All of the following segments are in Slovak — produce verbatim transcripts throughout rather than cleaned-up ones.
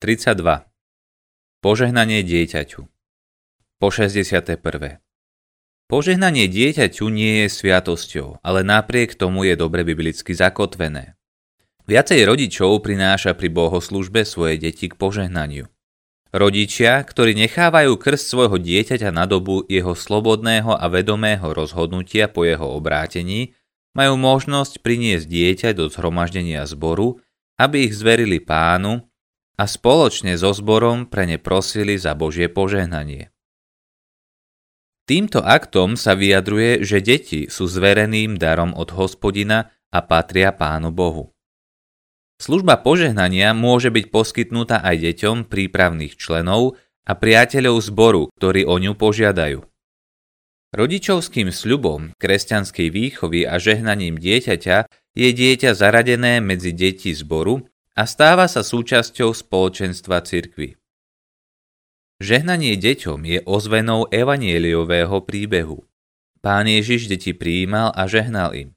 tridsaťdva. Požehnanie dieťaťu. Po šesťdesiate prvé. Požehnanie dieťaťu nie je sviatosťou, ale napriek tomu je dobre biblicky zakotvené. Viacej rodičov prináša pri bohoslúžbe svoje deti k požehnaniu. Rodičia, ktorí nechávajú krst svojho dieťaťa na dobu jeho slobodného a vedomého rozhodnutia po jeho obrátení, majú možnosť priniesť dieťa do zhromaždenia zboru, aby ich zverili Pánu a spoločne so zborom pre ne prosili za Božie požehnanie. Týmto aktom sa vyjadruje, že deti sú zvereným darom od Hospodina a patria Pánu Bohu. Služba požehnania môže byť poskytnutá aj deťom prípravných členov a priateľov zboru, ktorí o ňu požiadajú. Rodičovským sľubom, kresťanskej výchovy a žehnaním dieťaťa je dieťa zaradené medzi deti zboru a stáva sa súčasťou spoločenstva cirkvi. Žehnanie deťom je ozvenou evanjeliového príbehu. Pán Ježiš deti prijímal a žehnal im.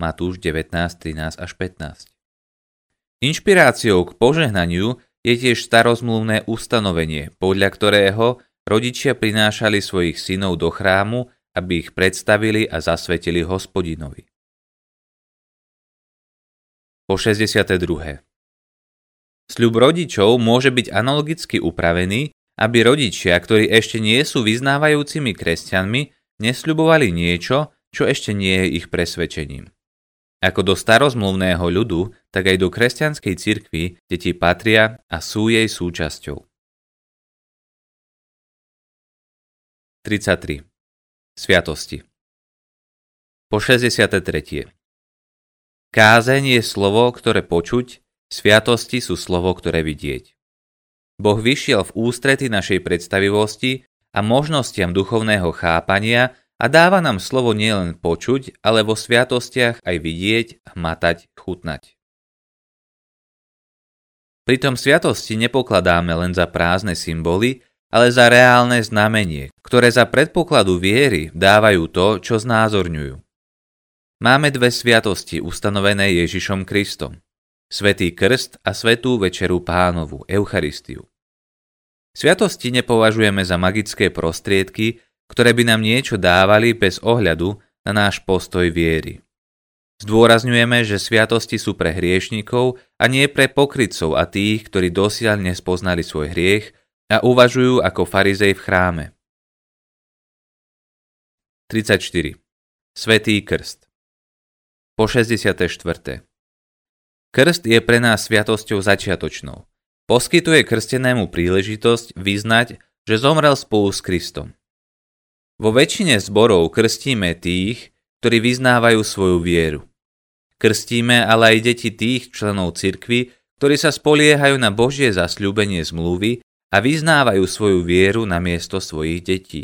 Matúš devätnásť, trinásť až pätnásť. Inšpiráciou k požehnaniu je tiež starozmluvné ustanovenie, podľa ktorého rodičia prinášali svojich synov do chrámu, aby ich predstavili a zasvetili Hospodinovi. Po šesťdesiate druhé. Sľub rodičov môže byť analogicky upravený, aby rodičia, ktorí ešte nie sú vyznávajúcimi kresťanmi, nesľubovali niečo, čo ešte nie je ich presvedčením. Ako do starozmluvného ľudu, tak aj do kresťanskej cirkvi deti patria a sú jej súčasťou. tridsaťtri. Sviatosti. Po šesťdesiate tretie. Kázeň je slovo, ktoré počuť, sviatosti sú slovo, ktoré vidieť. Boh vyšiel v ústrety našej predstavivosti a možnostiam duchovného chápania a dáva nám slovo nielen počuť, ale vo sviatostiach aj vidieť, hmatať, chutnať. Pritom sviatosti nepokladáme len za prázdne symboly, ale za reálne znamenie, ktoré za predpokladu viery dávajú to, čo znázorňujú. Máme dve sviatosti ustanovené Ježišom Kristom. Svätý krst a svätú večeru Pánovu, Eucharistiu. Sviatosti nepovažujeme za magické prostriedky, ktoré by nám niečo dávali bez ohľadu na náš postoj viery. Zdôrazňujeme, že sviatosti sú pre hriešnikov a nie pre pokrytcov a tých, ktorí dosiaľ nespoznali svoj hriech a uvažujú ako farizej v chráme. tridsaťštyri. Svätý krst. Po šesťdesiate štvrté. Krst je pre nás sviatosťou začiatočnou. Poskytuje krstenému príležitosť vyznať, že zomrel spolu s Kristom. Vo väčšine zborov krstíme tých, ktorí vyznávajú svoju vieru. Krstíme ale aj deti tých členov cirkvi, ktorí sa spoliehajú na Božie zasľúbenie zmluvy a vyznávajú svoju vieru namiesto svojich detí.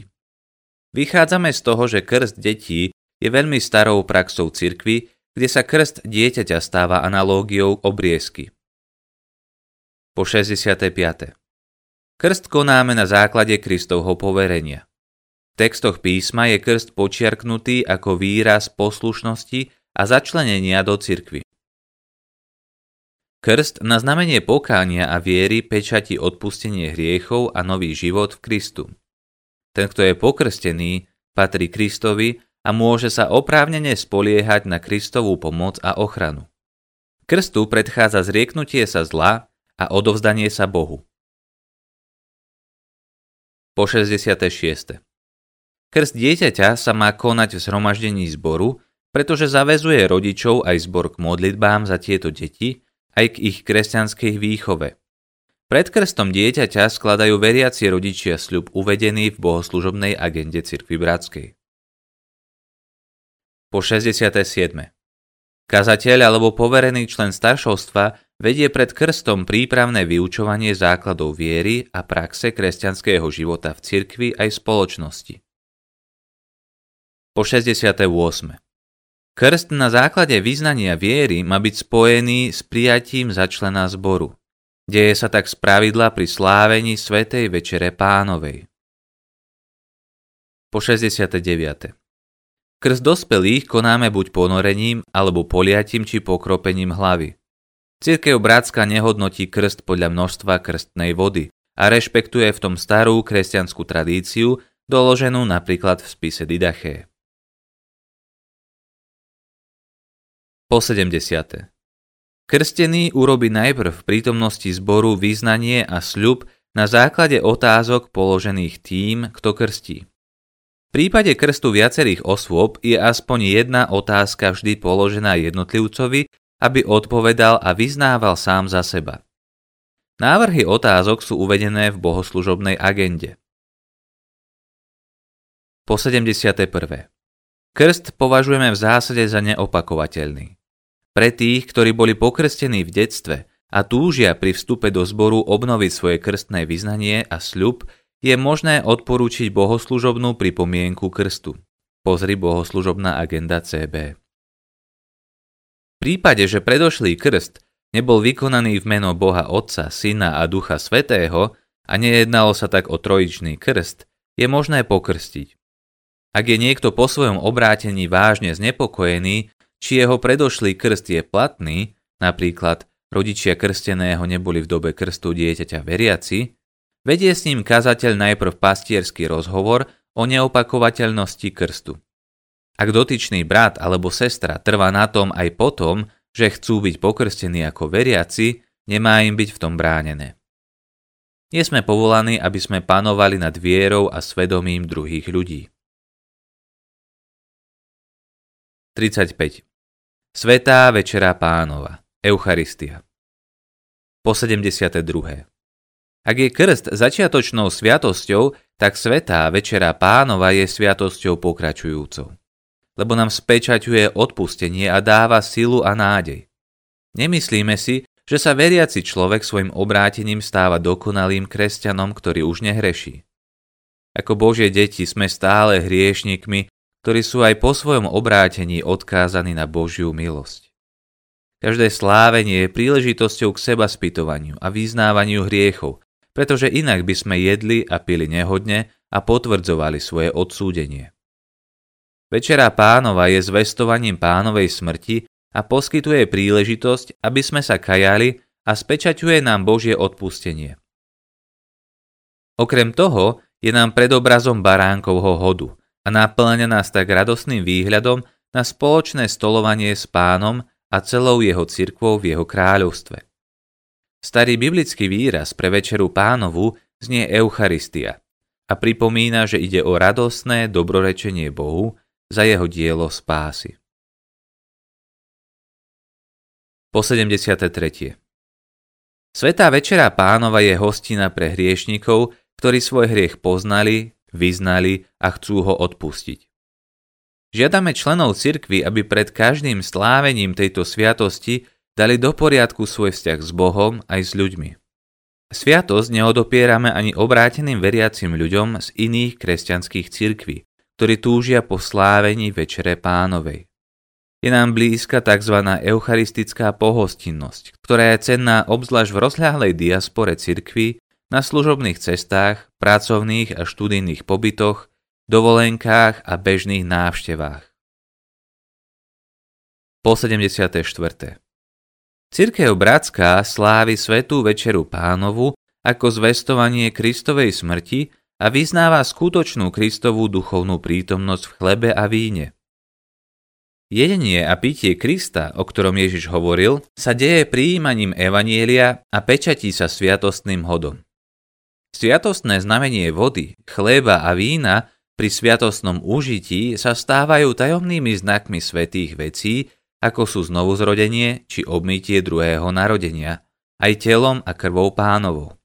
Vychádzame z toho, že krst detí je veľmi starou praxou cirkvi, kde sa krst dieťaťa stáva analógiou obriezky. Po šesťdesiate piate. Krst konáme na základe Kristovho poverenia. V textoch písma je krst počiarknutý ako výraz poslušnosti a začlenenia do cirkvi. Krst na znamenie pokánia a viery pečatí odpustenie hriechov a nový život v Kristu. Ten, kto je pokrstený, patrí Kristovi a môže sa oprávnene spoliehať na Kristovú pomoc a ochranu. Krstu predchádza zrieknutie sa zla a odovzdanie sa Bohu. Po šesťdesiate šieste. Krst dieťaťa sa má konať v zhromaždení zboru, pretože zaväzuje rodičov aj zbor k modlitbám za tieto deti, aj k ich kresťanskej výchove. Pred krstom dieťaťa skladajú veriaci rodičia sľub uvedený v bohoslužobnej agende Cirkvi bratskej. Po šesťdesiate siedme. Kazateľ alebo poverený člen staršovstva vedie pred krstom prípravné vyučovanie základov viery a praxe kresťanského života v cirkvi aj spoločnosti. Po šesťdesiate ôsme. Krst na základe vyznania viery má byť spojený s prijatím za člena zboru. Deje sa tak spravidla pri slávení Svätej večere Pánovej. Po šesťdesiate deviate. Krst dospelých konáme buď ponorením alebo poliatím či pokropením hlavy. Cirkev bratská nehodnotí krst podľa množstva krstnej vody a rešpektuje v tom starú kresťanskú tradíciu, doloženú napríklad v spise Didache. Po sedemdesiate. Krstený urobí najprv v prítomnosti zboru vyznanie a sľub na základe otázok položených tým, kto krstí. V prípade krstu viacerých osôb je aspoň jedna otázka vždy položená jednotlivcovi, aby odpovedal a vyznával sám za seba. Návrhy otázok sú uvedené v bohoslužobnej agende. Po sedemdesiate prvé. Krst považujeme v zásade za neopakovateľný. Pre tých, ktorí boli pokrstení v detstve a túžia pri vstupe do zboru obnoviť svoje krstné vyznanie a sľub, je možné odporúčiť bohoslužobnú pripomienku krstu. Pozri bohoslužobná agenda cé bé. V prípade, že predošlý krst nebol vykonaný v meno Boha Otca, Syna a Ducha Svätého a nejednalo sa tak o trojičný krst, je možné pokrstiť. Ak je niekto po svojom obrátení vážne znepokojený, či jeho predošlý krst je platný, napríklad rodičia krsteného neboli v dobe krstu dieťaťa veriaci, vedie s ním kazateľ najprv pastierský rozhovor o neopakovateľnosti krstu. Ak dotyčný brat alebo sestra trvá na tom aj potom, že chcú byť pokrstení ako veriaci, nemá im byť v tom bránené. Nie sme povolaní, aby sme panovali nad vierou a svedomím druhých ľudí. tridsaťpäť. Svätá večera Pánova, Eucharistia. Po sedemdesiate druhé. Ak je krst začiatočnou sviatosťou, tak Svätá večera Pánova je sviatosťou pokračujúcou, lebo nám spečaťuje odpustenie a dáva silu a nádej. Nemyslíme si, že sa veriaci človek svojim obrátením stáva dokonalým kresťanom, ktorý už nehreší. Ako Božie deti sme stále hriešnikmi, ktorí sú aj po svojom obrátení odkázaní na Božiu milosť. Každé slávenie je príležitosťou k seba spytovaniu a vyznávaniu hriechov, pretože inak by sme jedli a pili nehodne a potvrdzovali svoje odsúdenie. Večera Pánova je zvestovaním Pánovej smrti a poskytuje príležitosť, aby sme sa kajali, a spečaťuje nám Božie odpustenie. Okrem toho je nám predobrazom baránkovho hodu a naplňa nás tak radosným výhľadom na spoločné stolovanie s Pánom a celou jeho cirkvou v jeho kráľovstve. Starý biblický výraz pre večeru Pánovu znie Eucharistia a pripomína, že ide o radosné dobrorečenie Bohu za jeho dielo spásy. Po sedemdesiate tretie. Svätá večera Pánova je hostina pre hriešnikov, ktorí svoj hriech poznali, vyznali a chcú ho odpustiť. Žiadame členov cirkvi, aby pred každým slávením tejto sviatosti dali do poriadku svoj vzťah s Bohom aj s ľuďmi. Sviatosť neodopierame ani obráteným veriacim ľuďom z iných kresťanských cirkví, ktorí túžia po slávení večere Pánovej. Je nám blízka tzv. Eucharistická pohostinnosť, ktorá je cenná obzvlášť v rozľahlej diaspore cirkví, na služobných cestách, pracovných a študijných pobytoch, dovolenkách a bežných návštevách. Po sedemdesiate štvrté. Cirkev bratská slávi Svätú večeru Pánovu ako zvestovanie Kristovej smrti a vyznáva skutočnú Kristovú duchovnú prítomnosť v chlebe a víne. Jedenie a pitie Krista, o ktorom Ježiš hovoril, sa deje prijímaním evanjelia a pečatí sa sviatostným hodom. Sviatostné znamenie vody, chléba a vína pri sviatostnom užití sa stávajú tajomnými znakmi svätých vecí, ako sú znovuzrodenie či obmytie druhého narodenia, aj telom a krvou Pánovou.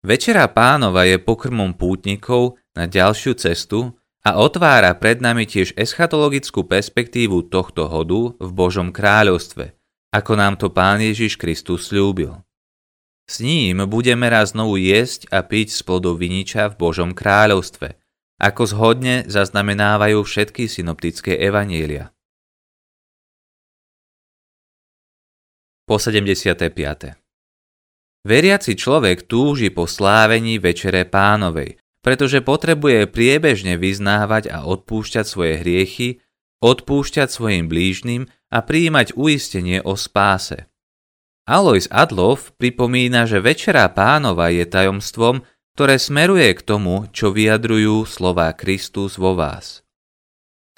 Večera Pánova je pokrmom pútnikov na ďalšiu cestu a otvára pred nami tiež eschatologickú perspektívu tohto hodu v Božom kráľovstve, ako nám to Pán Ježiš Kristus sľúbil. S ním budeme raz znovu jesť a piť z plodov viniča v Božom kráľovstve, ako zhodne zaznamenávajú všetky synoptické evanjelia. Po sedemdesiate piate. Veriaci človek túži po slávení večere Pánovej, pretože potrebuje priebežne vyznávať a odpúšťať svoje hriechy, odpúšťať svojim blížnym a prijímať uistenie o spáse. Alois Adlov pripomína, že Večera Pánova je tajomstvom, ktoré smeruje k tomu, čo vyjadrujú slová Kristus vo vás.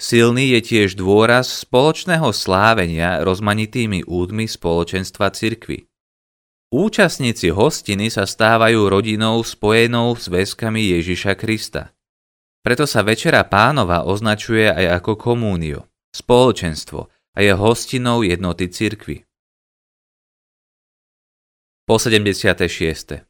Silný je tiež dôraz spoločného slávenia rozmanitými údmi spoločenstva cirkvi. Účastníci hostiny sa stávajú rodinou spojenou s väzkami Ježiša Krista. Preto sa Večera Pánova označuje aj ako komúnio, spoločenstvo, a je hostinou jednoty cirkvi. Po sedemdesiatom šiestom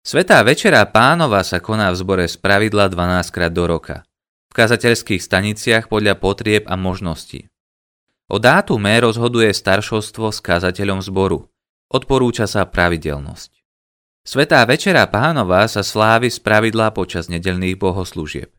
Svetá Večera Pánova sa koná v zbore spravidla dvanásťkrát do roka, v kazateľských staniciach podľa potrieb a možností. O dátume rozhoduje staršovstvo s kazateľom zboru. Odporúča sa pravidelnosť. Svetá Večera Pánova sa slávi spravidla počas nedeľných bohoslúžieb.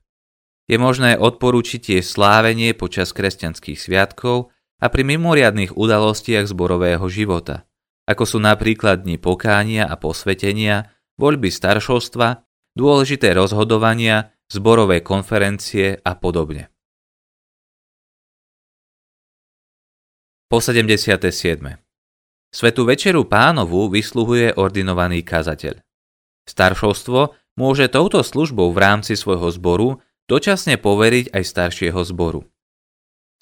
Je možné odporúčiť jej slávenie počas kresťanských sviatkov a pri mimoriadnych udalostiach zborového života, ako sú napríklad dni pokánia a posvetenia, voľby staršovstva, dôležité rozhodovania, zborové konferencie a podobne. Po sedemdesiatom siedmom Svetú Večeru Pánovu vyslúhuje ordinovaný kazateľ. Staršovstvo môže touto službou v rámci svojho zboru dočasne poveriť aj staršieho zboru.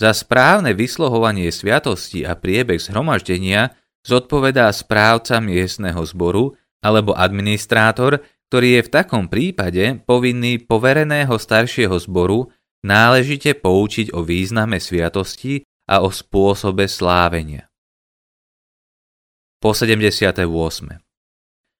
Za správne vysluhovanie sviatosti a priebeh zhromaždenia zodpovedá správca miestneho zboru alebo administrátor, ktorý je v takom prípade povinný povereného staršieho zboru náležite poučiť o význame sviatosti a o spôsobe slávenia. Po sedemdesiatom ôsmom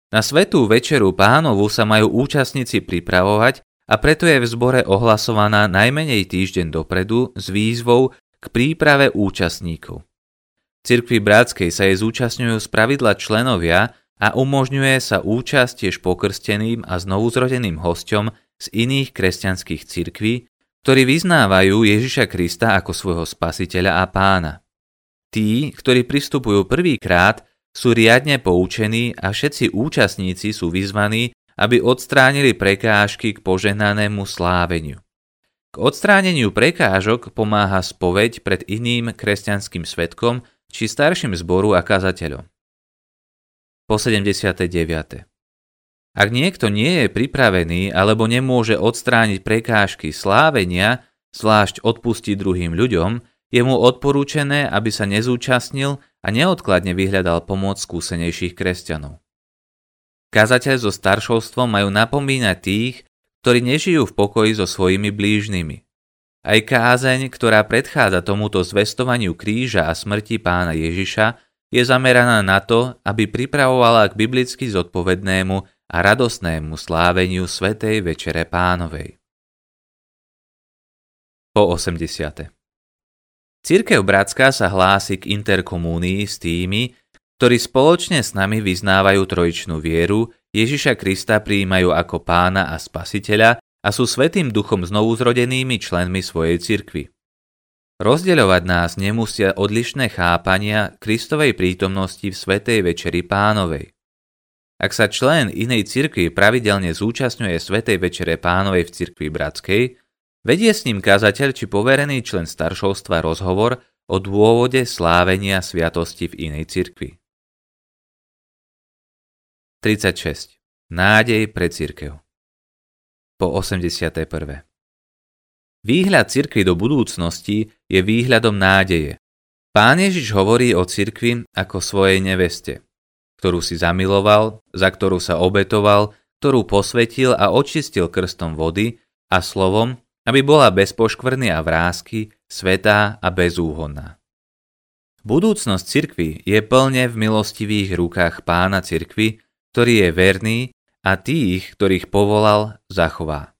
Na Svetú Večeru Pánovu sa majú účastníci pripravovať, a preto je v zbore ohlasovaná najmenej týždeň dopredu s výzvou k príprave účastníkov. Cirkvi bratskej sa jej zúčastňujú spravidla členovia a umožňuje sa účasť tiež pokrsteným a znovuzrodeným hosťom z iných kresťanských cirkví, ktorí vyznávajú Ježiša Krista ako svojho spasiteľa a pána. Tí, ktorí pristupujú prvýkrát, sú riadne poučení a všetci účastníci sú vyzvaní, aby odstránili prekážky k požehnanému sláveniu. K odstráneniu prekážok pomáha spoveď pred iným kresťanským svedkom či starším zboru a kazateľom. Po sedemdesiatom deviatom Ak niekto nie je pripravený alebo nemôže odstrániť prekážky slávenia, zvlášť odpustiť druhým ľuďom, je mu odporúčené, aby sa nezúčastnil a neodkladne vyhľadal pomoc skúsenejších kresťanov. Kazateľ so staršovstvom majú napomínať tých, ktorí nežijú v pokoji so svojimi blížnymi. Aj kázeň, ktorá predchádza tomuto zvestovaniu kríža a smrti Pána Ježiša, je zameraná na to, aby pripravovala k biblicky zodpovednému a radosnému sláveniu Svätej Večere Pánovej. Po osemdesiatom Cirkev bratská sa hlási k interkomúnii s tými, ktorí spoločne s nami vyznávajú trojičnú vieru, Ježiša Krista prijímajú ako pána a spasiteľa a sú Svätým Duchom znovuzrodenými členmi svojej cirkvi. Rozdeľovať nás nemusia odlišné chápania Kristovej prítomnosti v Svätej Večeri Pánovej. Ak sa člen inej cirkvi pravidelne zúčastňuje Svätej Večere Pánovej v cirkvi bratskej, vedie s ním kazateľ či poverený člen staršovstva rozhovor o dôvode slávenia sviatosti v inej cirkvi. tridsiatom šiestom Nádej pre cirkev. Po osemdesiatom prvom Výhľad cirkvi do budúcnosti je výhľadom nádeje. Pán Ježiš hovorí o cirkvi ako svojej neveste, ktorú si zamiloval, za ktorú sa obetoval, ktorú posvetil a očistil krstom vody a slovom, aby bola bez poškvrny a vrásky, svätá a bezúhonná. Budúcnosť cirkvi je plne v milostivých rukách Pána cirkvi, ktorý je verný a tých, ktorých povolal, zachová.